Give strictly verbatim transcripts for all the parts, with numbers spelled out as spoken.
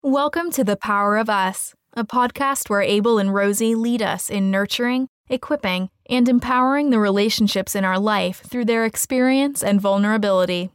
Welcome to The Power of Us, a podcast where Abel and Rosie lead us in nurturing, equipping, and empowering the relationships in our life through their experience and vulnerability.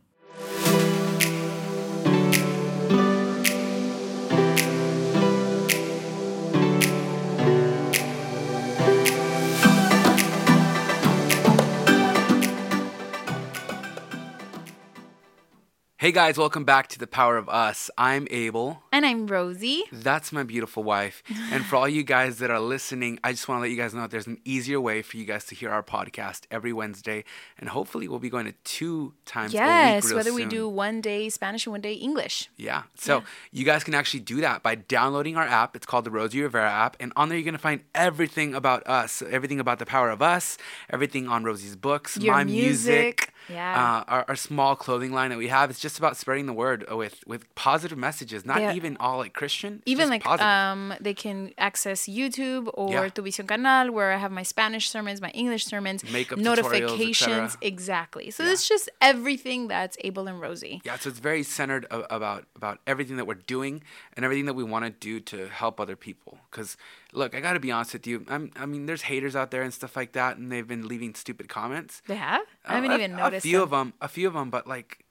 Hey guys, welcome back to The Power of Us. I'm Abel. And I'm Rosie. That's my beautiful wife. And for all you guys that are listening, I just want to let you guys know that there's an easier way for you guys to hear our podcast every Wednesday. And hopefully we'll be going to two times yes, a week. Yes, whether soon. We do one day Spanish and one day English. Yeah. So yeah. You guys can actually do that by downloading our app. It's called the Rosie Rivera app. And on there, you're going to find everything about us, everything about The Power of Us, everything on Rosie's books, Your my music. music. Yeah, uh, our, our small clothing line that we have. It's just about spreading the word with, with positive messages, not yeah. even all like Christian. Even like positive. um, they can access YouTube or yeah. Tu Visión Canal, where I have my Spanish sermons, my English sermons, makeup notifications, exactly. So yeah. It's just everything that's Abel and Rosie. Yeah, so it's very centered a- about about everything that we're doing and everything that we want to do to help other people. Because look, I got to be honest with you. I'm, I mean, there's haters out there and stuff like that, and they've been leaving stupid comments. They have? I haven't uh, even noticed. A few them. of them, a few of them, but like,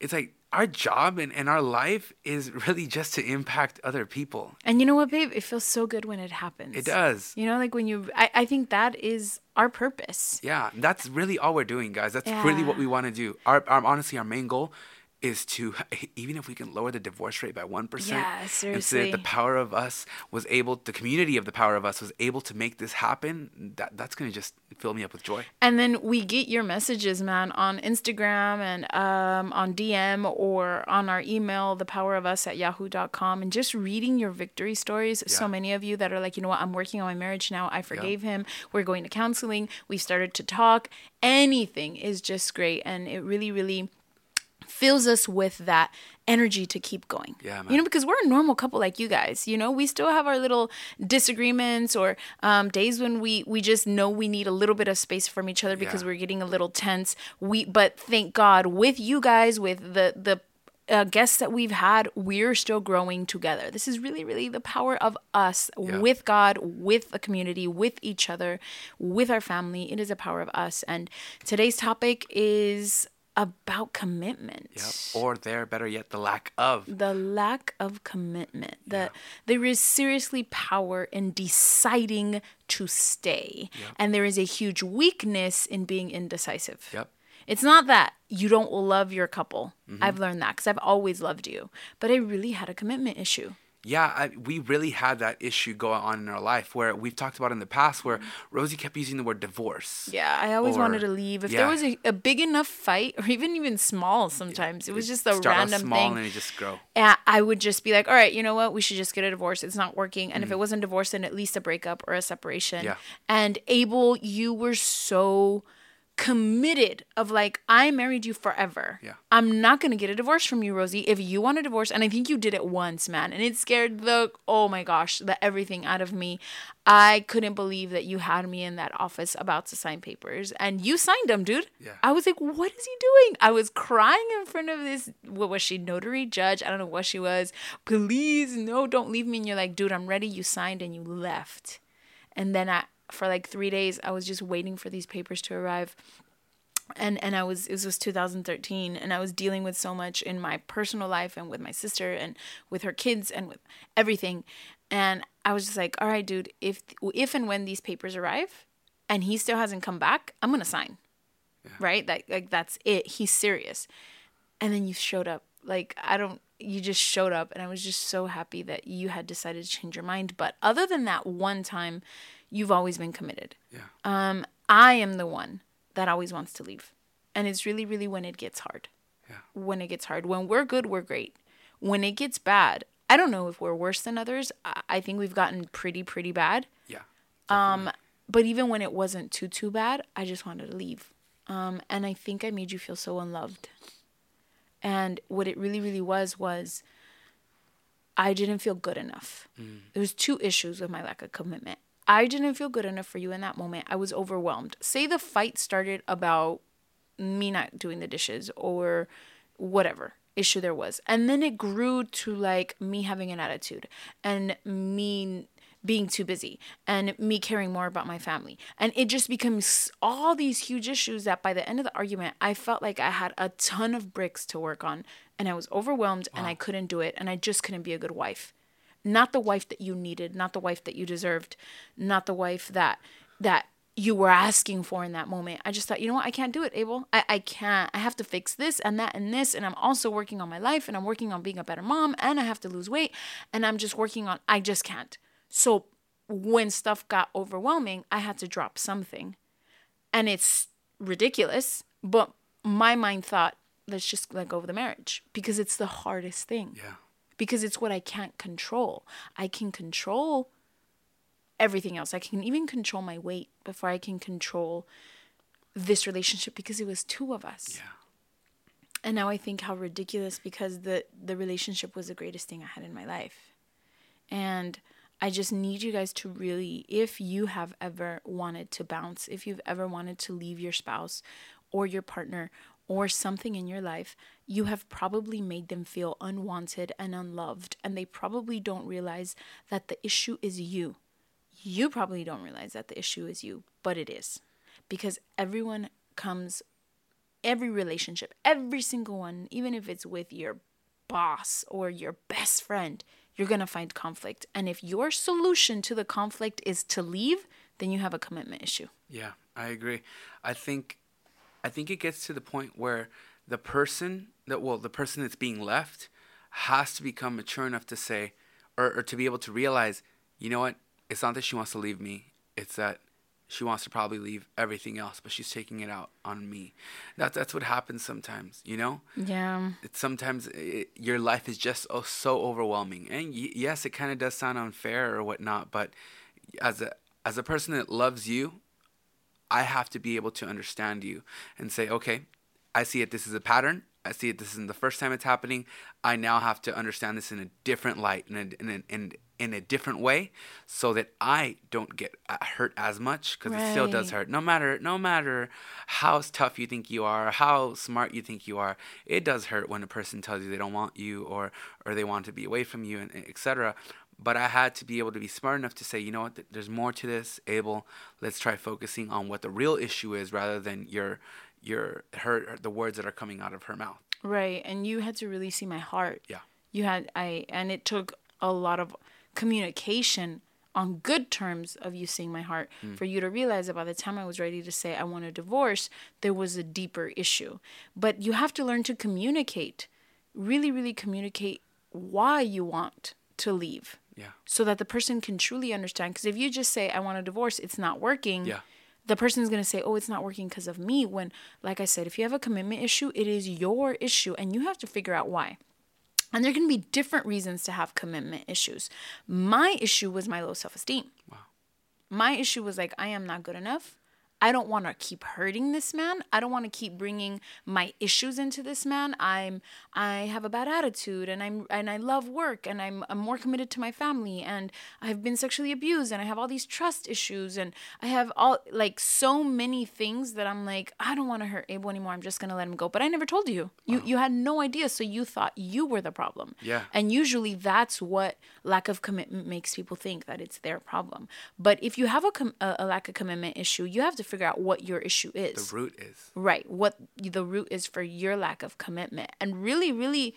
it's like our job and, and our life is really just to impact other people. And you know what, babe? It feels so good when it happens. It does. You know, like when you, I, I think that is our purpose. Yeah, that's really all we're doing, guys. That's yeah. really what we want to do. Our, our, honestly, our main goal is to, even if we can lower the divorce rate by one percent. Yeah, seriously. And so that the power of us was able, the community of the power of us was able to make this happen, that, that's going to just fill me up with joy. And then we get your messages, man, on Instagram and um, on D M or on our email, thepowerofus at yahoo dot com. And just reading your victory stories. Yeah. So many of you that are like, you know what, I'm working on my marriage now. I forgave yeah. him. We're going to counseling. We've started to talk. Anything is just great. And it really, really fills us with that energy to keep going. Yeah, man. You know, because we're a normal couple like you guys. You know, we still have our little disagreements or um, days when we, we just know we need a little bit of space from each other because yeah. we're getting a little tense. We but thank God with you guys, with the the uh, guests that we've had, we're still growing together. This is really, really the power of us yeah. with God, with a community, with each other, with our family. It is a power of us. And today's topic is about commitment. Yep. Or there, better yet, the lack of. The lack of commitment. The, yeah. There is seriously power in deciding to stay. Yep. And there is a huge weakness in being indecisive. Yep. It's not that you don't love your couple. Mm-hmm. I've learned that because I've always loved you. But I really had a commitment issue. Yeah, I, we really had that issue going on in our life where we've talked about in the past where Rosie kept using the word divorce. Yeah, I always or, wanted to leave. If yeah. there was a, a big enough fight or even even small sometimes, it, it was just a random thing. Start small and then it just grow. Yeah, I would just be like, all right, you know what? We should just get a divorce. It's not working. And mm. if it wasn't divorce, then at least a breakup or a separation. Yeah. And Abel, you were so committed of like, I married you forever. Yeah. I'm not going to get a divorce from you, Rosie. If you want a divorce, and I think you did it once, man, and it scared the, oh my gosh, the everything out of me. I couldn't believe that you had me in that office about to sign papers and you signed them, dude. Yeah. I was like, what is he doing? I was crying in front of this, what was she, notary judge? I don't know what she was. Please, no, don't leave me. And you're like, dude, I'm ready. You signed and you left. And then I, for like three days, I was just waiting for these papers to arrive. And and I was, it was two thousand thirteen, and I was dealing with so much in my personal life and with my sister and with her kids and with everything. And I was just like, all right, dude, if if and when these papers arrive and he still hasn't come back, I'm going to sign. Yeah. Right? That, like, that's it. He's serious. And then you showed up. Like, I don't, you just showed up. And I was just so happy that you had decided to change your mind. But other than that one time, you've always been committed. Yeah. Um, I am the one that always wants to leave. And it's really, really when it gets hard. Yeah. When it gets hard. When we're good, we're great. When it gets bad, I don't know if we're worse than others. I think we've gotten pretty, pretty bad. Yeah. Definitely. Um, but even when it wasn't too, too bad, I just wanted to leave. Um, and I think I made you feel so unloved. And what it really, really was, was I didn't feel good enough. Mm. There was two issues with my lack of commitment. I didn't feel good enough for you in that moment. I was overwhelmed. Say the fight started about me not doing the dishes or whatever issue there was. And then it grew to like me having an attitude and me being too busy and me caring more about my family. And it just becomes all these huge issues that by the end of the argument, I felt like I had a ton of bricks to work on and I was overwhelmed wow. and I couldn't do it. And I just couldn't be a good wife. Not the wife that you needed, not the wife that you deserved, not the wife that that you were asking for in that moment. I just thought, you know what? I can't do it, Abel. I, I can't. I have to fix this and that and this. And I'm also working on my life and I'm working on being a better mom and I have to lose weight. And I'm just working on, I just can't. So when stuff got overwhelming, I had to drop something. And it's ridiculous, but my mind thought, let's just let go of the marriage because it's the hardest thing. Yeah. Because it's what I can't control. I can control everything else. I can even control my weight before I can control this relationship because it was two of us. Yeah. And now I think how ridiculous because the, the relationship was the greatest thing I had in my life. And I just need you guys to really, if you have ever wanted to bounce, if you've ever wanted to leave your spouse or your partner or something in your life, you have probably made them feel unwanted and unloved. And they probably don't realize that the issue is you. You probably don't realize that the issue is you, but it is. Because everyone comes, every relationship, every single one, even if it's with your boss or your best friend, you're going to find conflict. And if your solution to the conflict is to leave, then you have a commitment issue. Yeah, I agree. I think... I think it gets to the point where the person that, well, the person that's being left has to become mature enough to say, or, or to be able to realize, you know what? It's not that she wants to leave me. It's that she wants to probably leave everything else, but she's taking it out on me. That's, that's what happens sometimes, you know? Yeah. It's sometimes it, your life is just oh, so overwhelming. And y- yes, it kind of does sound unfair or whatnot, but as a, as a person that loves you, I have to be able to understand you and say, okay, I see it. This is a pattern. I see it. This isn't the first time it's happening. I now have to understand this in a different light, in a, in a, in, in a different way, so that I don't get hurt as much, because right. It still does hurt. No matter, no matter how tough you think you are, how smart you think you are, it does hurt when a person tells you they don't want you or or they want to be away from you, and et cetera. But I had to be able to be smart enough to say, you know what, there's more to this, Abel. Let's try focusing on what the real issue is rather than your, your her, the words that are coming out of her mouth. Right, and you had to really see my heart. Yeah, you had I, and it took a lot of communication on good terms of you seeing my heart mm. for you to realize that by the time I was ready to say I want a divorce, there was a deeper issue. But you have to learn to communicate, really, really communicate why you want to leave. Yeah. So that the person can truly understand. Because if you just say, I want a divorce, it's not working. Yeah. The person's going to say, oh, it's not working because of me. When, like I said, if you have a commitment issue, it is your issue. And you have to figure out why. And there can be different reasons to have commitment issues. My issue was my low self-esteem. Wow. My issue was like, I am not good enough. I don't want to keep hurting this man. I don't want to keep bringing my issues into this man. I'm I have a bad attitude and I'm and I love work and I'm, I'm more committed to my family and I've been sexually abused and I have all these trust issues and I have all like so many things that I'm like, I don't want to hurt Abel anymore. I'm just going to let him go. But I never told you. You wow. you had no idea, so you thought you were the problem. Yeah. And usually that's what lack of commitment makes people think, that it's their problem. But if you have a com- a lack of commitment issue, you have to figure out what your issue is. The root is. Right. What the root is for your lack of commitment. And really, really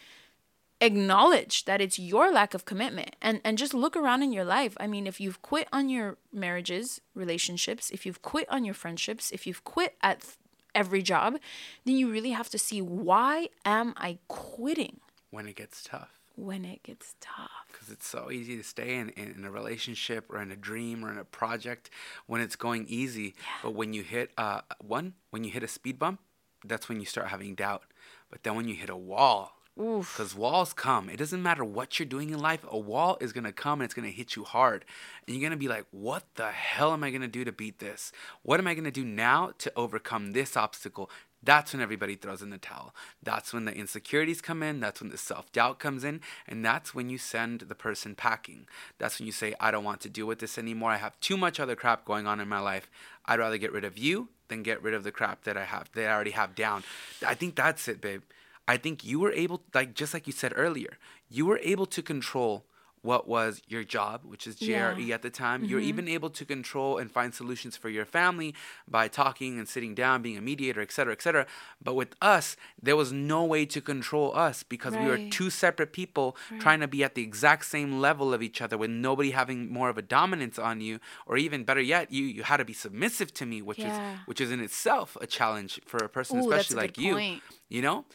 acknowledge that it's your lack of commitment. And and just look around in your life. I mean, if you've quit on your marriages, relationships, if you've quit on your friendships, if you've quit at every job, then you really have to see, why am I quitting? When it gets tough. When it gets tough. Because it's so easy to stay in, in, in a relationship or in a dream or in a project when it's going easy. Yeah. But when you hit, uh, one, when you hit a speed bump, that's when you start having doubt. But then when you hit a wall, Oof. Because walls come. It doesn't matter what you're doing in life. A wall is going to come and it's going to hit you hard. And you're going to be like, what the hell am I going to do to beat this? What am I going to do now to overcome this obstacle? That's when everybody throws in the towel. That's when the insecurities come in. That's when the self-doubt comes in. And that's when you send the person packing. That's when you say, I don't want to deal with this anymore. I have too much other crap going on in my life. I'd rather get rid of you than get rid of the crap that I have, that I already have down. I think that's it, babe. I think you were able, like just like you said earlier, you were able to control what was your job, which is J R E yeah. at the time. Mm-hmm. You were even able to control and find solutions for your family by talking and sitting down, being a mediator, et cetera, et cetera. But with us, there was no way to control us because right. we were two separate people right. trying to be at the exact same level of each other with nobody having more of a dominance on you. Or even better yet, you you had to be submissive to me, which yeah. is which is in itself a challenge for a person, Ooh, especially that's a like good point. you, you know?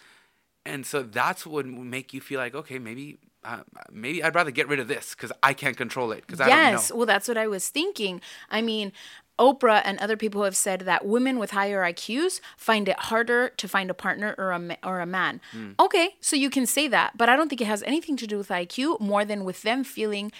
And so that's what would make you feel like, okay, maybe uh, maybe I'd rather get rid of this because I can't control it. Because I yes. don't know. Yes, well, that's what I was thinking. I mean, Oprah and other people have said that women with higher I Qs find it harder to find a partner or a, or a man. Mm. Okay, so you can say that, but I don't think it has anything to do with I Q more than with them feeling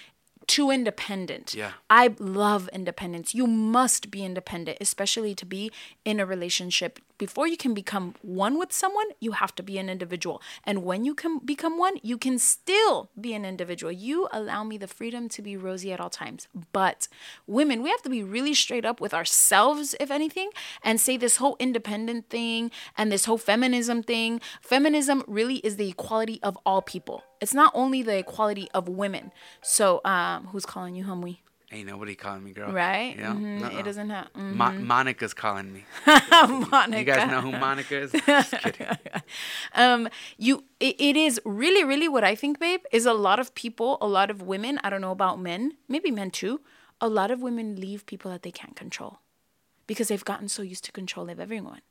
too independent. Yeah. I love independence. You must be independent, especially to be in a relationship. Before you can become one with someone, you have to be an individual. And when you can become one, you can still be an individual. You allow me the freedom to be Rosie at all times. But women, we have to be really straight up with ourselves, if anything, and say this whole independent thing and this whole feminism thing. Feminism really is the equality of all people. It's not only the equality of women. So um, who's calling you, homie? Ain't nobody calling me, girl. Right? You know? mm-hmm. It doesn't have. Mm-hmm. Mo- Monica's calling me. Monica. You guys know who Monica is? Just kidding. um, you, it, it is really, really what I think, babe, is a lot of people, a lot of women, I don't know about men, maybe men too, a lot of women leave people that they can't control because they've gotten so used to control of everyone.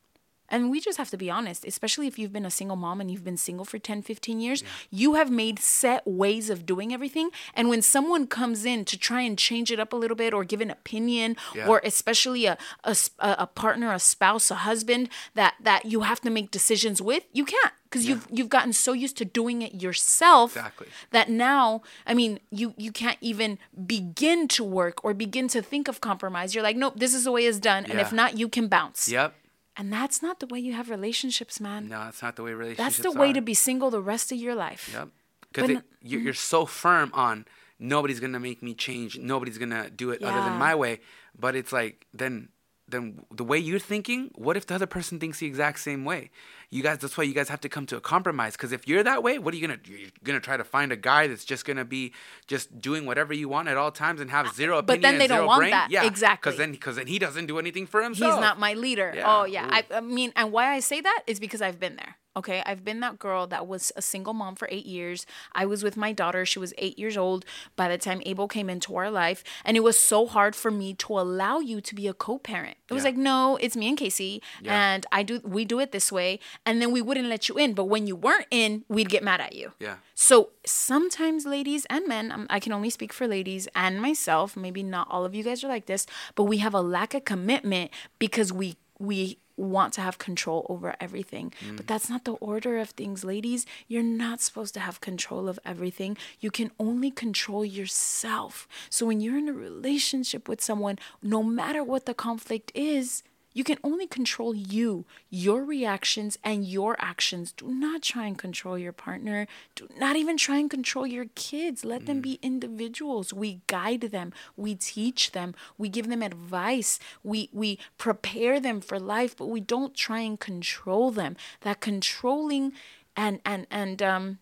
And we just have to be honest, especially if you've been a single mom and you've been single for ten, fifteen years, yeah. you have made set ways of doing everything. And when someone comes in to try and change it up a little bit or give an opinion yeah. or especially a, a, a partner, a spouse, a husband that, that you have to make decisions with, you can't. Because yeah. you've you've gotten so used to doing it yourself exactly. that now, I mean, you, you can't even begin to work or begin to think of compromise. You're like, nope, this is the way it's done. Yeah. And if not, you can bounce. Yep. And that's not the way you have relationships, man. No, that's not the way relationships are. That's the way are. to be single the rest of your life. Yep. Because you're, you're so firm on nobody's going to make me change. Nobody's going to do it yeah. other than my way. But it's like, then then the way you're thinking, what if the other person thinks the exact same way? You guys, that's why you guys have to come to a compromise. Because if you're that way, what are you going to do? You're going to try to find a guy that's just going to be just doing whatever you want at all times and have zero opinion. But then they don't want brain. that. Yeah, exactly. Because then, because then he doesn't do anything for himself. He's not my leader. Yeah. Oh, yeah. I, I mean, and why I say that is because I've been there. Okay, I've been that girl that was a single mom for eight years. I was with my daughter. She was eight years old by the time Abel came into our life. And it was so hard for me to allow you to be a co-parent. It yeah. was like, no, it's me and Casey. Yeah. And I do. we do it this way. And then we wouldn't let you in. But when you weren't in, we'd get mad at you. Yeah. So sometimes ladies and men, I'm, I can only speak for ladies and myself. Maybe not all of you guys are like this. But we have a lack of commitment because we we... want to have control over everything. Mm. But that's not the order of things, ladies. You're not supposed to have control of everything. You can only control yourself. So when you're in a relationship with someone, no matter what the conflict is, you can only control you, your reactions, and your actions. Do not try and control your partner. Do not even try and control your kids. Let mm. them be individuals. We guide them. We teach them. We give them advice. We we prepare them for life, but we don't try and control them. That controlling and and and um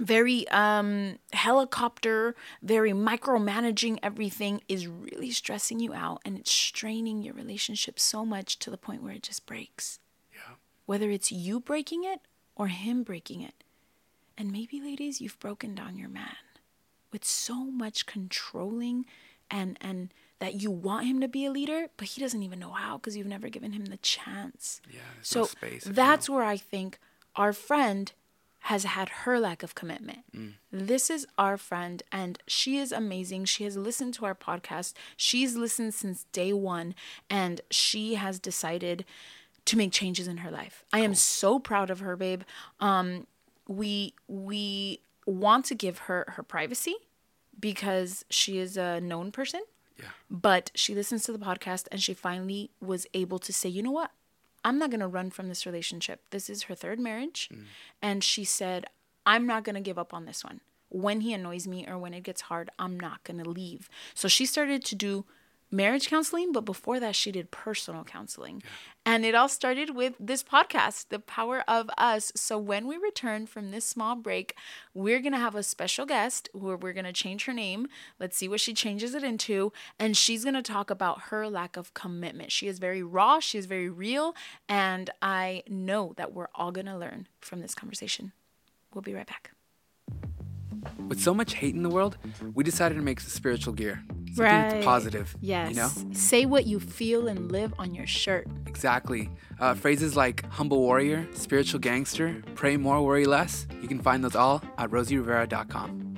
very um, helicopter, very micromanaging everything is really stressing you out, and it's straining your relationship so much to the point where it just breaks. Yeah. Whether it's you breaking it or him breaking it. And maybe, ladies, you've broken down your man with so much controlling and, and that you want him to be a leader, but he doesn't even know how because you've never given him the chance. Yeah, there's no space. So that's where I think our friend has had her lack of commitment. Mm. This is our friend, and she is amazing. She has listened to our podcast. She's listened since day one, and she has decided to make changes in her life. I am so proud of her, babe. Um, we we want to give her her privacy because she is a known person. Yeah. But she listens to the podcast and she finally was able to say, you know what? I'm not going to run from this relationship. This is her third marriage. Mm. And she said, I'm not going to give up on this one. When he annoys me or when it gets hard, I'm not going to leave. So she started to do marriage counseling, but before that, she did personal counseling. Yeah. And it all started with this podcast, The Power of Us. So when we return from this small break, we're going to have a special guest who we're going to change her name. Let's see what she changes it into. And she's going to talk about her lack of commitment. She is very raw. She is very real. And I know that we're all going to learn from this conversation. We'll be right back. With so much hate in the world, we decided to make spiritual gear. Something right. That's positive. Yes. You know? Say what you feel and live on your shirt. Exactly. Uh, phrases like humble warrior, spiritual gangster, pray more, worry less. You can find those all at rosie rivera dot com.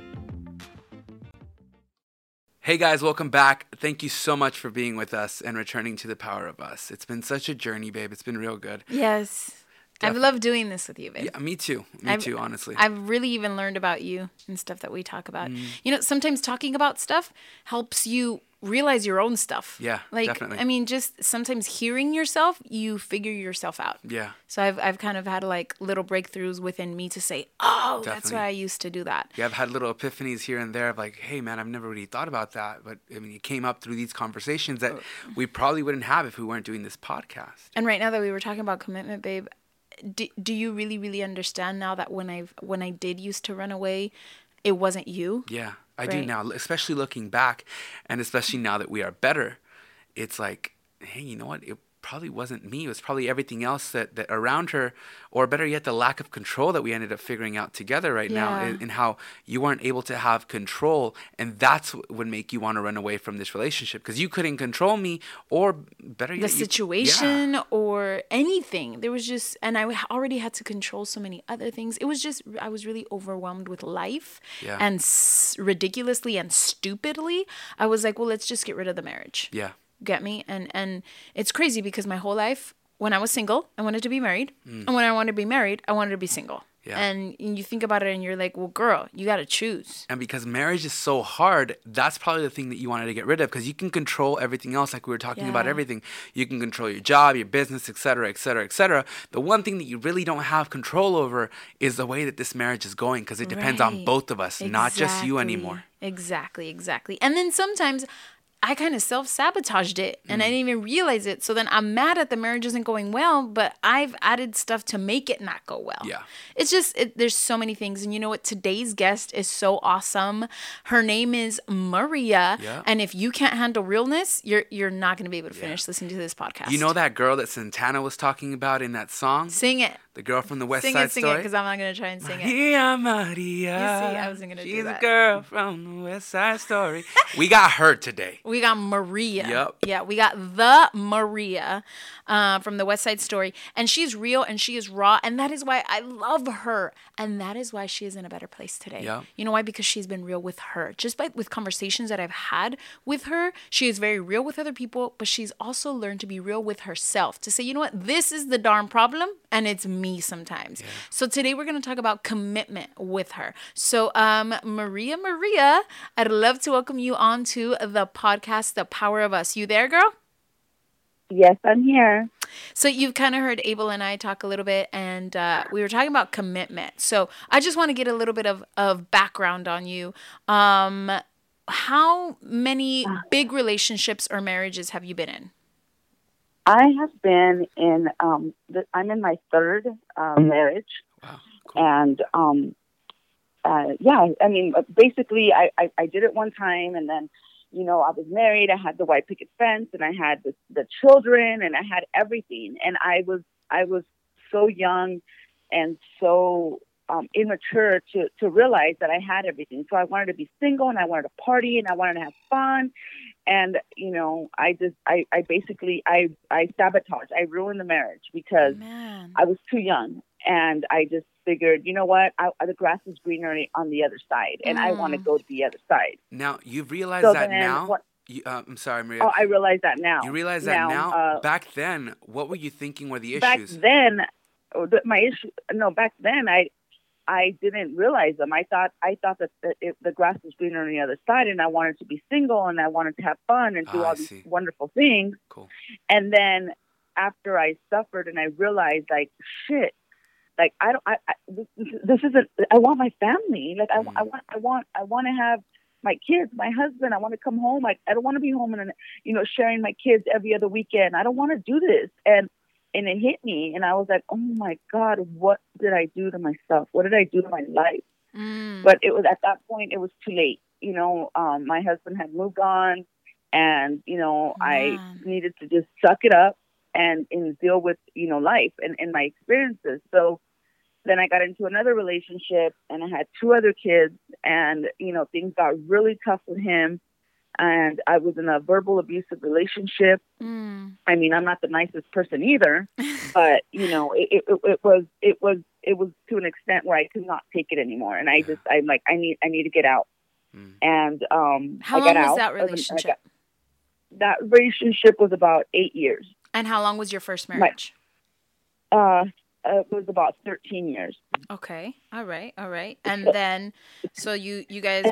Hey guys, welcome back. Thank you so much for being with us and returning to The Power of Us. It's been such a journey, babe. It's been real good. Yes. Def- I love doing this with you, babe. Yeah, me too. Me I've, too, honestly. I've really even learned about you and stuff that we talk about. Mm. You know, sometimes talking about stuff helps you realize your own stuff. Yeah, like, definitely. I mean, just sometimes hearing yourself, you figure yourself out. Yeah. So I've I've kind of had like little breakthroughs within me to say, oh, definitely. That's why I used to do that. Yeah, I've had little epiphanies here and there of like, hey, man, I've never really thought about that. But I mean, it came up through these conversations that we probably wouldn't have if we weren't doing this podcast. And right now that we were talking about commitment, babe, Do, do you really, really understand now that when I when I did used to run away, it wasn't you? Yeah, I right? do now, especially looking back, and especially now that we are better, it's like, hey, you know what? It probably wasn't me. It was probably everything else that, that around her, or better yet, the lack of control that we ended up figuring out together right yeah. now, and, and how you weren't able to have control, and that's what would make you want to run away from this relationship because you couldn't control me, or better yet, the situation you, yeah. or anything. There was just, and I already had to control so many other things. It was just, I was really overwhelmed with life, yeah. and s- ridiculously and stupidly, I was like, well, let's just get rid of the marriage. Yeah. Get me? And and it's crazy because my whole life, when I was single, I wanted to be married. Mm. And when I wanted to be married, I wanted to be single. Yeah. And you think about it and you're like, well, girl, you got to choose. And because marriage is so hard, that's probably the thing that you wanted to get rid of because you can control everything else. Like we were talking yeah. about everything. You can control your job, your business, et cetera, et cetera, et cetera. The one thing that you really don't have control over is the way that this marriage is going because it depends right. on both of us, exactly. not just you anymore. Exactly, exactly. And then sometimes I kind of self-sabotaged it and mm. I didn't even realize it. So then I'm mad at the marriage isn't going well, but I've added stuff to make it not go well. Yeah. It's just, it, there's so many things. And you know what? Today's guest is so awesome. Her name is Maria. Yeah. And if you can't handle realness, you're you're not going to be able to finish yeah. listening to this podcast. You know that girl that Santana was talking about in that song? Sing it. The girl from the West sing Side it, Story? Sing it, because I'm not going to try and sing Maria, it. Maria, Maria. You see, I wasn't going to do that. She's a girl from the West Side Story. We got her today. We got Maria. Yep. Yeah, we got the Maria uh, from the West Side Story. And she's real and she is raw. And that is why I love her. And that is why she is in a better place today. Yep. You know why? Because she's been real with her. Just by with conversations that I've had with her, she is very real with other people. But she's also learned to be real with herself. To say, you know what? This is the darn problem. And it's me sometimes. Yeah. So today we're going to talk about commitment with her. So um, Maria, Maria, I'd love to welcome you on to the podcast, The Power of Us. You there, girl? Yes, I'm here. So you've kind of heard Abel and I talk a little bit, and uh, we were talking about commitment. So I just want to get a little bit of, of background on you. Um, how many big relationships or marriages have you been in? I have been in, um, th- I'm in my third uh, marriage. Wow, cool. And um, uh, yeah, I mean, basically I, I, I did it one time and then, you know, I was married, I had the white picket fence and I had the, the children and I had everything. And I was, I was so young and so um, immature to, to realize that I had everything. So I wanted to be single and I wanted to party and I wanted to have fun. And, you know, I just, I, I basically, I, I sabotaged, I ruined the marriage because Man. I was too young and I just figured, you know what, I, the grass is greener on the other side and mm. I want to go to the other side. Now, you've realized so that now? What, you, uh, I'm sorry, Maria. Oh, I realize that now. You realize that now? now? Uh, back then, what were you thinking were the issues? Back then, my issue, no, back then I, I didn't realize them. I thought I thought that the, it, the grass was greener on the other side, and I wanted to be single, and I wanted to have fun and do ah, all I these see. wonderful things. Cool. And then after I suffered, and I realized, like, shit, like I don't, I, I this, this isn't. I want my family. Like I, mm. I want, I want, I want to have my kids, my husband. I want to come home. Like I don't want to be home and, you know, sharing my kids every other weekend. I don't want to do this. And And it hit me, and I was like, oh, my God, what did I do to myself? What did I do to my life? Mm. But it was at that point, it was too late. You know, um, my husband had moved on, and, you know, yeah. I needed to just suck it up and, and deal with, you know, life and, and my experiences. So then I got into another relationship, and I had two other kids, and, you know, things got really tough with him. And I was in a verbal abusive relationship. Mm. I mean, I'm not the nicest person either, but you know, it, it, it was, it was, it was to an extent where I could not take it anymore. And I just, I'm like, I need, I need to get out. Mm. And um, how I got long was out. that relationship? Got, that relationship was about eight years. And how long was your first marriage? My, uh, Uh, it was about thirteen years. Okay. All right. All right. And then, so you, you guys.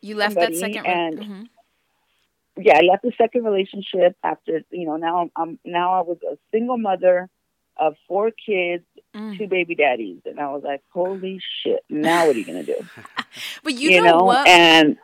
You left that second, and mm-hmm. yeah, I left the second relationship after, you know, now I'm, now I was a single mother of four kids, mm. two baby daddies. And I was like, holy shit, now what are you going to do? But you, you know, know what? And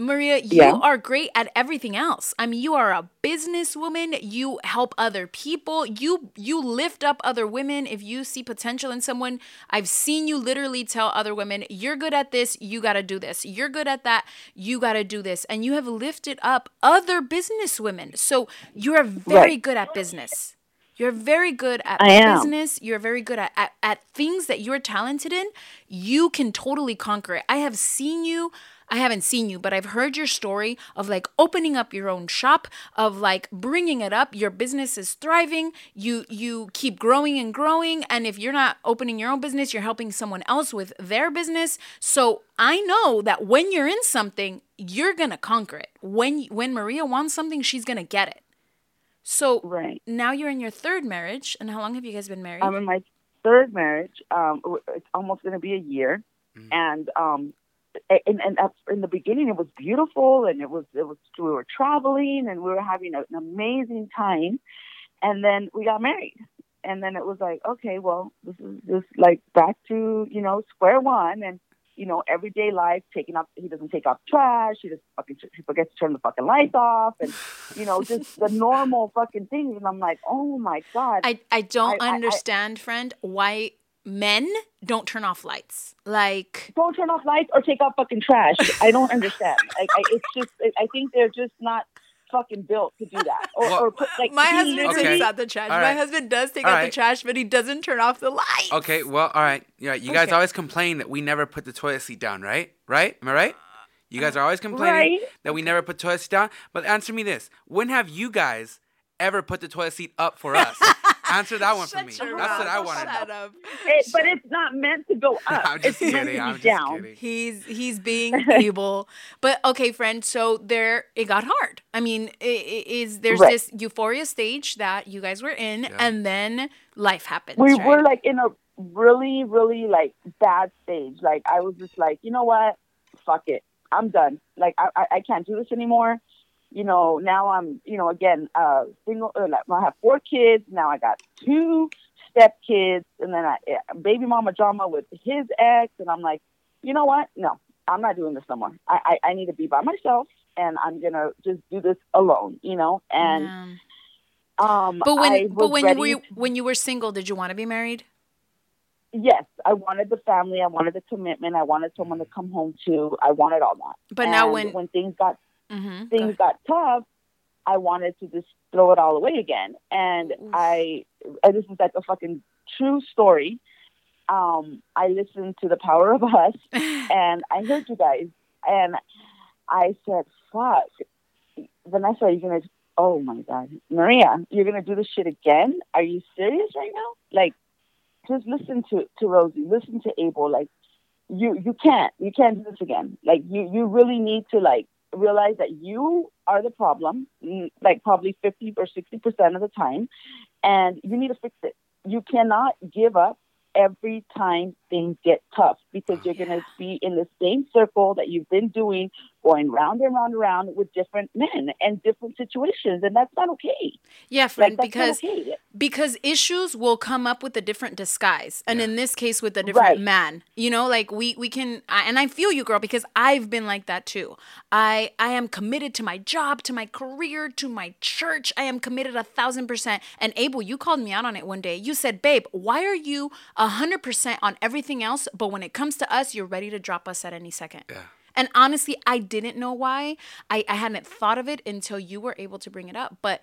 Maria, you yeah. are great at everything else. I mean, you are a businesswoman. You help other people. You you lift up other women. If you see potential in someone, I've seen you literally tell other women, you're good at this, you got to do this. You're good at that, you got to do this. And you have lifted up other businesswomen. So you're very right. good at business. You're very good at I business. Am. You're very good at, at, at things that you're talented in. You can totally conquer it. I have seen you. I haven't seen you, but I've heard your story of like opening up your own shop, of like bringing it up. Your business is thriving. You you keep growing and growing. And if you're not opening your own business, you're helping someone else with their business. So I know that when you're in something, you're going to conquer it. When when Maria wants something, she's going to get it. So right. now you're in your third marriage. And how long have you guys been married? I'm in my third marriage. Um, it's almost going to be a year. Mm-hmm. And um. And, and in the beginning, it was beautiful, and it was it was we were traveling, and we were having an amazing time. And then we got married, and then it was like, okay, well, this is just like back to, you know, square one, and you know, everyday life. Taking up, he doesn't take off trash. He just fucking he forgets to turn the fucking lights off, and you know, just the normal fucking things. And I'm like, oh my God, I I don't I, understand, I, I, friend, why. Men don't turn off lights. Like don't turn off lights or take out fucking trash. I don't understand. Like I, it's just, I think they're just not fucking built to do that. Or, well, or put, like my husband okay. takes out the trash. Right. My husband does take all out right. the trash, but he doesn't turn off the lights. Okay. Well, all right. Yeah, you guys okay. always complain that we never put the toilet seat down, right? Right? Am I right? You guys are always complaining right? that we never put toilet seat down. But answer me this: when have you guys ever put the toilet seat up for us? Answer that one for me. That's what I want to know. It, but it's not meant to go up. I'm just it's kidding. I'm just down. kidding. He's he's being feeble. But okay, friend. So there, it got hard. I mean, it, it is there's right. this euphoria stage that you guys were in, yeah. and then life happens. We right? were like in a really, really like bad stage. Like I was just like, you know what? Fuck it. I'm done. Like I I, I can't do this anymore. You know, now I'm, you know, again, uh, single, uh, I have four kids. Now I got two stepkids, and then I uh, baby mama drama with his ex. And I'm like, you know what? No, I'm not doing this no more. I, I, I need to be by myself, and I'm going to just do this alone, you know? And, yeah. um, but when, I was but when ready you were, when you were single, did you want to be married? Yes, I wanted the family. I wanted the commitment. I wanted someone to come home to. I wanted all that. But and now when, when things got Mm-hmm. things Go got tough, I wanted to just throw it all away again. And Oof. I, and this is like a fucking true story. Um, I listened to The Power of Us, and I heard you guys, and I said, fuck, Vanessa, are you going to, oh my God, Maria, you're going to do this shit again? Are you serious right now? Like, just listen to, to Rosie, listen to Abel. Like, you, you can't, you can't do this again. Like, you, you really need to like, realize that you are the problem, like probably fifty or sixty percent of the time, and you need to fix it. You cannot give up every time things get tough, because you're going to be in the same circle that you've been doing, going round and round and round with different men and different situations. And that's not okay. Yeah, friend, like, because okay. because issues will come up with a different disguise. And yeah. in this case, with a different right. man, you know, like we, we can, I, and I feel you, girl, because I've been like that too. I, I am committed to my job, to my career, to my church. I am committed a thousand percent. And Abel, you called me out on it one day. You said, babe, why are you a hundred percent on everything else? But when it comes to us, you're ready to drop us at any second. Yeah. And honestly, I didn't know why. I, I hadn't thought of it until you were able to bring it up. But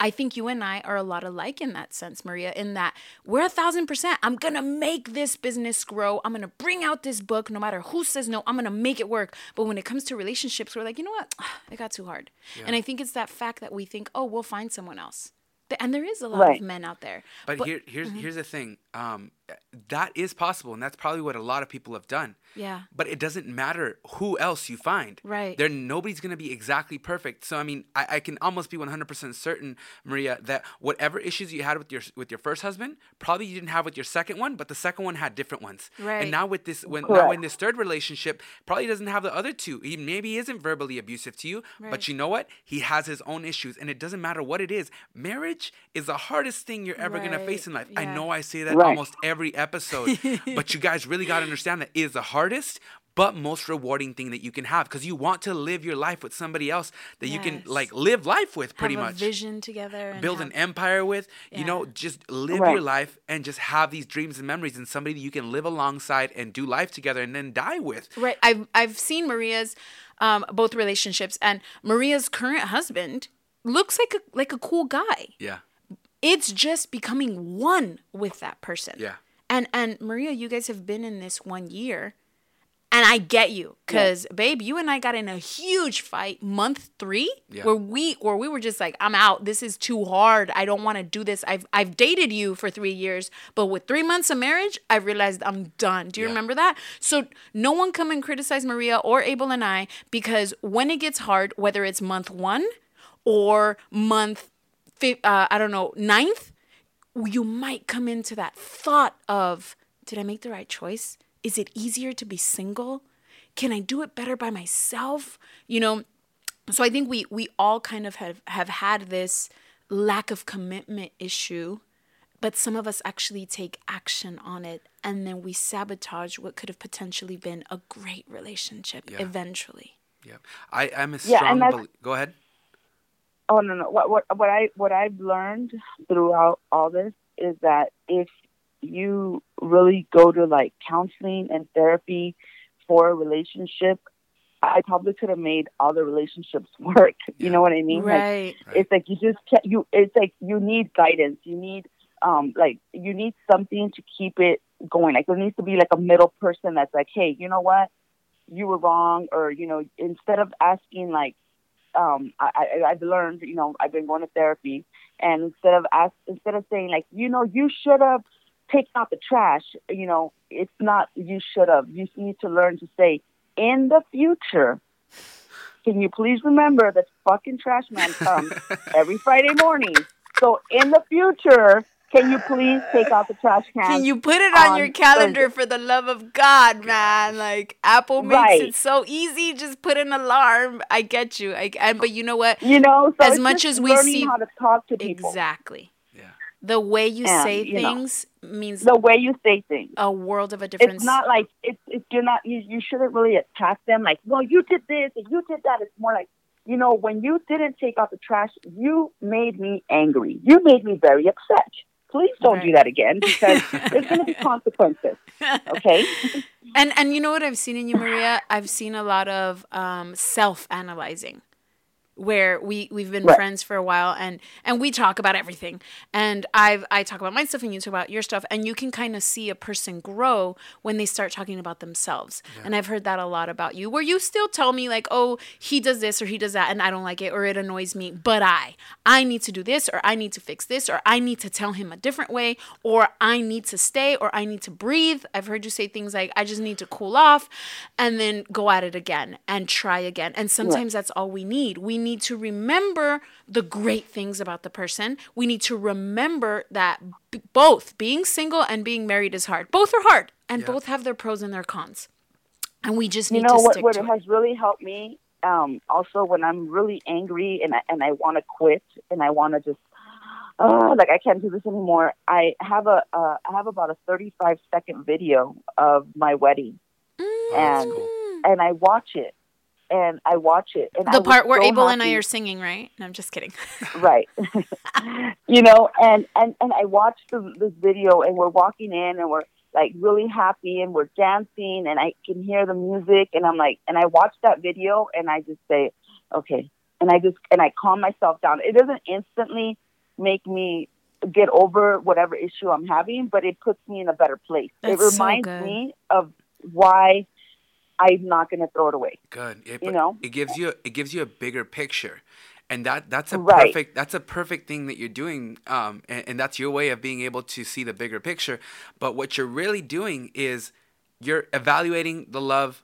I think you and I are a lot alike in that sense, Maria, in that we're a thousand percent. I'm going to make this business grow. I'm going to bring out this book. No matter who says no, I'm going to make it work. But when it comes to relationships, we're like, you know what? It got too hard. Yeah. And I think it's that fact that we think, oh, we'll find someone else. And there is a lot right. of men out there. But, but here, here's mm-hmm. here's the thing. Um, that is possible, and that's probably what a lot of people have done. Yeah. But it doesn't matter who else you find. Right. There, nobody's going to be exactly perfect. So, I mean, I, I can almost be one hundred percent certain, Maria, that whatever issues you had with your with your first husband, probably you didn't have with your second one, but the second one had different ones. Right. And now with this, when cool. now in this third relationship, probably doesn't have the other two. He maybe isn't verbally abusive to you, right. but you know what? He has his own issues, and it doesn't matter what it is. Marriage is the hardest thing you're ever right. going to face in life. Yeah. I know I say that right. almost every episode, but you guys really got to understand that it is the hardest but most rewarding thing that you can have, because you want to live your life with somebody else that yes. you can like live life with, pretty have much. Have a vision together. Build have... an empire with, yeah. you know, just live right. your life and just have these dreams and memories and somebody that you can live alongside and do life together and then die with. Right. I've, I've seen Maria's um, both relationships, and Maria's current husband looks like a like a cool guy. Yeah. It's just becoming one with that person. Yeah. And and Maria, you guys have been in this one year. And I get you, because yeah. babe, you and I got in a huge fight month three, yeah. where we or we were just like, I'm out. This is too hard. I don't want to do this. I've I've dated you for three years, but with three months of marriage, I realized I'm done. Do you yeah. remember that? So no one come and criticize Maria or Abel and I, because when it gets hard, whether it's month one or month, uh, I don't know, ninth, you might come into that thought of, did I make the right choice? Is it easier to be single? Can I do it better by myself? You know, so I think we we all kind of have, have had this lack of commitment issue, but some of us actually take action on it, and then we sabotage what could have potentially been a great relationship yeah. eventually. Yeah, I, I'm a strong yeah, believer. Go ahead. Oh no no! What what what I what I've learned throughout all this is that if you really go to like counseling and therapy for a relationship, I probably could have made all the relationships work. Yeah. You know what I mean? Right. Like, right. It's like you just can't. You it's like you need guidance. You need um like you need something to keep it going. Like there needs to be like a middle person that's like, hey, you know what, you were wrong, or you know, instead of asking like. Um, I, I, I've learned, you know, I've been going to therapy, and instead of ask, instead of saying like, you know, you should have taken out the trash, you know, it's not, you should have, you need to learn to say, in the future, can you please remember that fucking trash man comes every Friday morning. So in the future, can you please take out the trash can? Can you put it on, on your calendar Thursday? For the love of God, man? Like Apple makes right. it so easy. Just put an alarm. I get you. I, I but you know what? You know, so as much as we see, how to talk to people. Exactly. Yeah. The way you and, say you things know, means the way you say things. A world of a difference. It's not like it's. It's you're not. You, you shouldn't really attack them. Like, well, you did this and you did that. It's more like. You know, when you didn't take out the trash, you made me angry. You made me very upset. Please don't right. do that again, because there's going to be consequences, okay? And and you know what I've seen in you, Maria? I've seen a lot of um, self-analyzing, where we, we've been right. friends for a while, and, and we talk about everything. And I've I talk about my stuff, and you talk about your stuff, and you can kind of see a person grow when they start talking about themselves. Yeah. And I've heard that a lot about you, where you still tell me, like, oh, he does this, or he does that, and I don't like it, or it annoys me, but I. I need to do this, or I need to fix this, or I need to tell him a different way, or I need to stay, or I need to breathe. I've heard you say things like, I just need to cool off, and then go at it again, and try again. And sometimes yeah. that's all we need. We need to remember the great things about the person. We need to remember that b- both being single and being married is hard. Both are hard. and yeah. both have their pros and their cons. And we just need you know, to what, stick what to it. You know what has really helped me um, also when I'm really angry and I, and I want to quit and I want to just, oh, like I can't do this anymore. I have a uh, I have about a thirty-five second video of my wedding. Mm. And oh, cool. and I watch it. And I watch it. And the I part where so Abel happy. and I are singing, right? No, I'm just kidding. Right. You know, and, and, and I watched the, this video and we're walking in and we're like really happy and we're dancing and I can hear the music and I'm like, and I watch that video and I just say, okay. And I just, and I calm myself down. It doesn't instantly make me get over whatever issue I'm having, but it puts me in a better place. That's it reminds so me of why I'm not going to throw it away. Good. It, you know? It gives you it gives you a bigger picture. And that, that's a right. perfect that's a perfect thing that you're doing. Um, and, and that's your way of being able to see the bigger picture. But what you're really doing is you're evaluating the love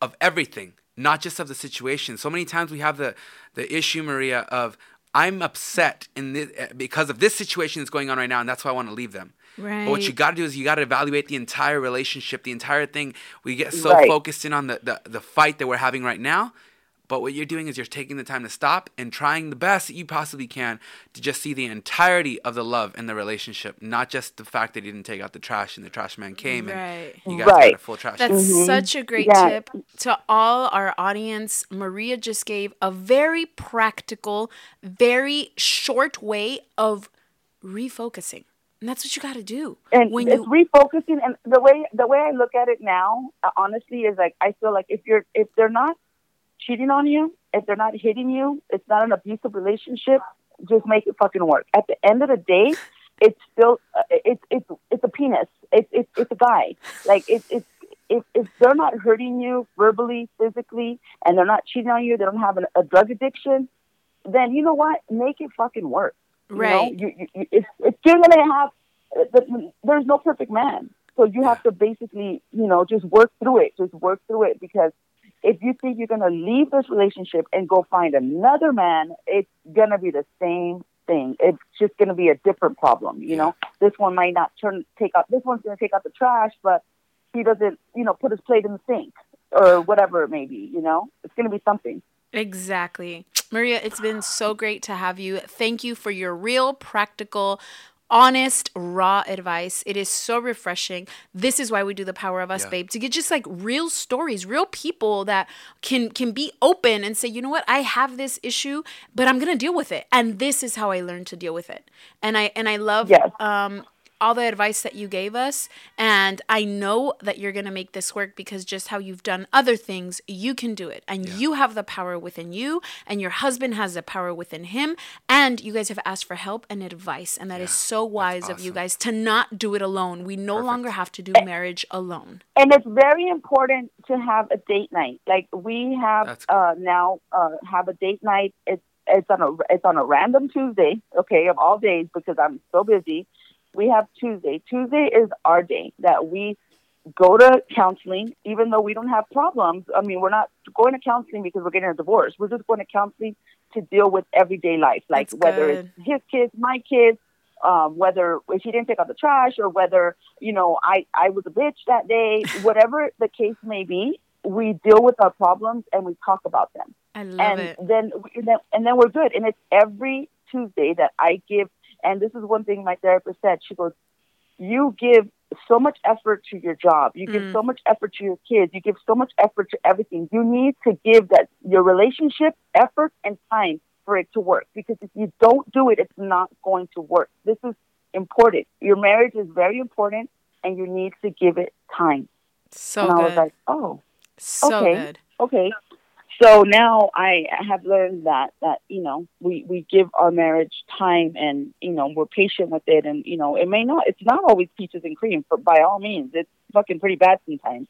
of everything, not just of the situation. So many times we have the, the issue, Maria, of I'm upset in this, because of this situation that's going on right now, and that's why I want to leave them. Right. But what you got to do is you got to evaluate the entire relationship, the entire thing. We get so right. focused in on the, the, the fight that we're having right now. But what you're doing is you're taking the time to stop and trying the best that you possibly can to just see the entirety of the love and the relationship, not just the fact that you didn't take out the trash and the trash man came right. and you guys right. got a full trash. That's mm-hmm. such a great yeah. tip to all our audience. Maria just gave a very practical, very short way of refocusing. And that's what you got to do. And when it's you... refocusing. And the way the way I look at it now, uh, honestly, is like I feel like if you're if they're not cheating on you, if they're not hitting you, it's not an abusive relationship. Just make it fucking work. At the end of the day, it's still uh, it's it's it's a penis. It's it's it's a guy. Like it's it's if if they're not hurting you verbally, physically, and they're not cheating on you, they don't have an, a drug addiction. Then you know what? Make it fucking work. You right. know, you, you, you, if, if you're going to have, the, there's no perfect man. So you have to basically, you know, just work through it. Just work through it. Because if you think you're going to leave this relationship and go find another man, it's going to be the same thing. It's just going to be a different problem. You know, this one might not turn, take out, this one's going to take out the trash, but he doesn't, you know, put his plate in the sink or whatever it may be, you know, it's going to be something. Exactly. Maria, it's been so great to have you. Thank you for your real, practical, honest, raw advice. It is so refreshing. This is why we do The Power of Us, yeah. babe, to get just like real stories, real people that can can be open and say, you know what, I have this issue, but I'm going to deal with it. And this is how I learned to deal with it. And I, and I love... Yes. Um, all the advice that you gave us, and I know that you're going to make this work because just how you've done other things, you can do it, and yeah. you have the power within you, and your husband has the power within him, and you guys have asked for help and advice, and that yeah. is so wise awesome. of you guys to not do it alone. We no Perfect. longer have to do marriage alone. And it's very important to have a date night. Like we have cool. uh, now uh, have a date night. It's it's on a it's on a random Tuesday, okay, of all days because I'm so busy. We have Tuesday. Tuesday is our day that we go to counseling, even though we don't have problems. I mean, we're not going to counseling because we're getting a divorce. We're just going to counseling to deal with everyday life, like That's whether good. it's his kids, my kids, um, whether if he didn't take out the trash or whether, you know, I, I was a bitch that day, whatever the case may be, we deal with our problems and we talk about them. I love and it. Then, and then, and then we're good. And it's every Tuesday that I give. And this is one thing my therapist said. She goes, you give so much effort to your job. You give mm. so much effort to your kids. You give so much effort to everything. You need to give that your relationship effort and time for it to work. Because if you don't do it, it's not going to work. This is important. Your marriage is very important, and you need to give it time. So and I good. was like, oh, so okay, good. okay. So now I have learned that, that you know, we, we give our marriage time and, you know, we're patient with it. And, you know, it may not, it's not always peaches and cream, but by all means, it's fucking pretty bad sometimes.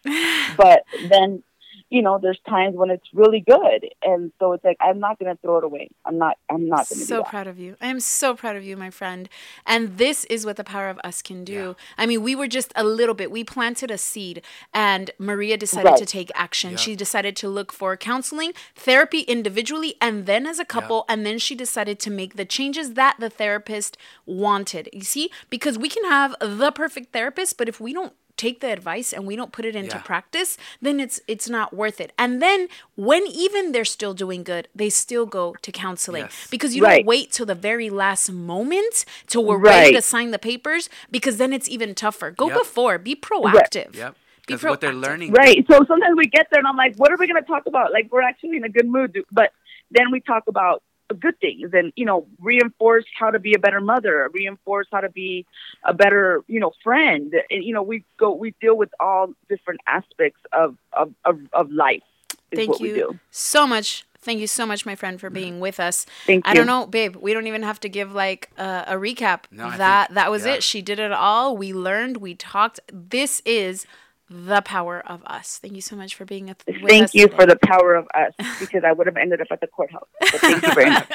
But then, you know, there's times when it's really good. And so it's like, I'm not going to throw it away. I'm not, I'm not going to So do that. proud of you. I am so proud of you, my friend. And this is what The Power of Us can do. Yeah. I mean, we were just a little bit, we planted a seed and Maria decided right. to take action. Yeah. She decided to look for counseling, therapy individually, and then as a couple. Yeah. And then she decided to make the changes that the therapist wanted. You see, because we can have the perfect therapist, but if we don't take the advice and we don't put it into yeah. practice, then it's it's not worth it. And then when even they're still doing good, they still go to counseling yes. because you right. don't wait till the very last moment till we're right. ready to sign the papers, because then it's even tougher. Go yep. before. Be proactive. Right. Yep. Because what they're learning. Right. So sometimes we get there and I'm like, what are we going to talk about? Like, we're actually in a good mood. But then we talk about good things and, you know, reinforce how to be a better mother, reinforce how to be a better, you know, friend. And, you know, we go, we deal with all different aspects of, of, of, of life. Thank you so much. Thank you so much, my friend, for being with us. Thank you. I don't know, babe. We don't even have to give like uh, a recap. No, that, think, that was yeah. it. She did it all. We learned, we talked. This is The Power of Us. Thank you so much for being with us. Thank you for The Power of Us, because I would have ended up at the courthouse. So thank you very much.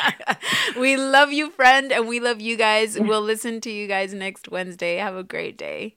We love you, friend, and we love you guys. We'll listen to you guys next Wednesday. Have a great day.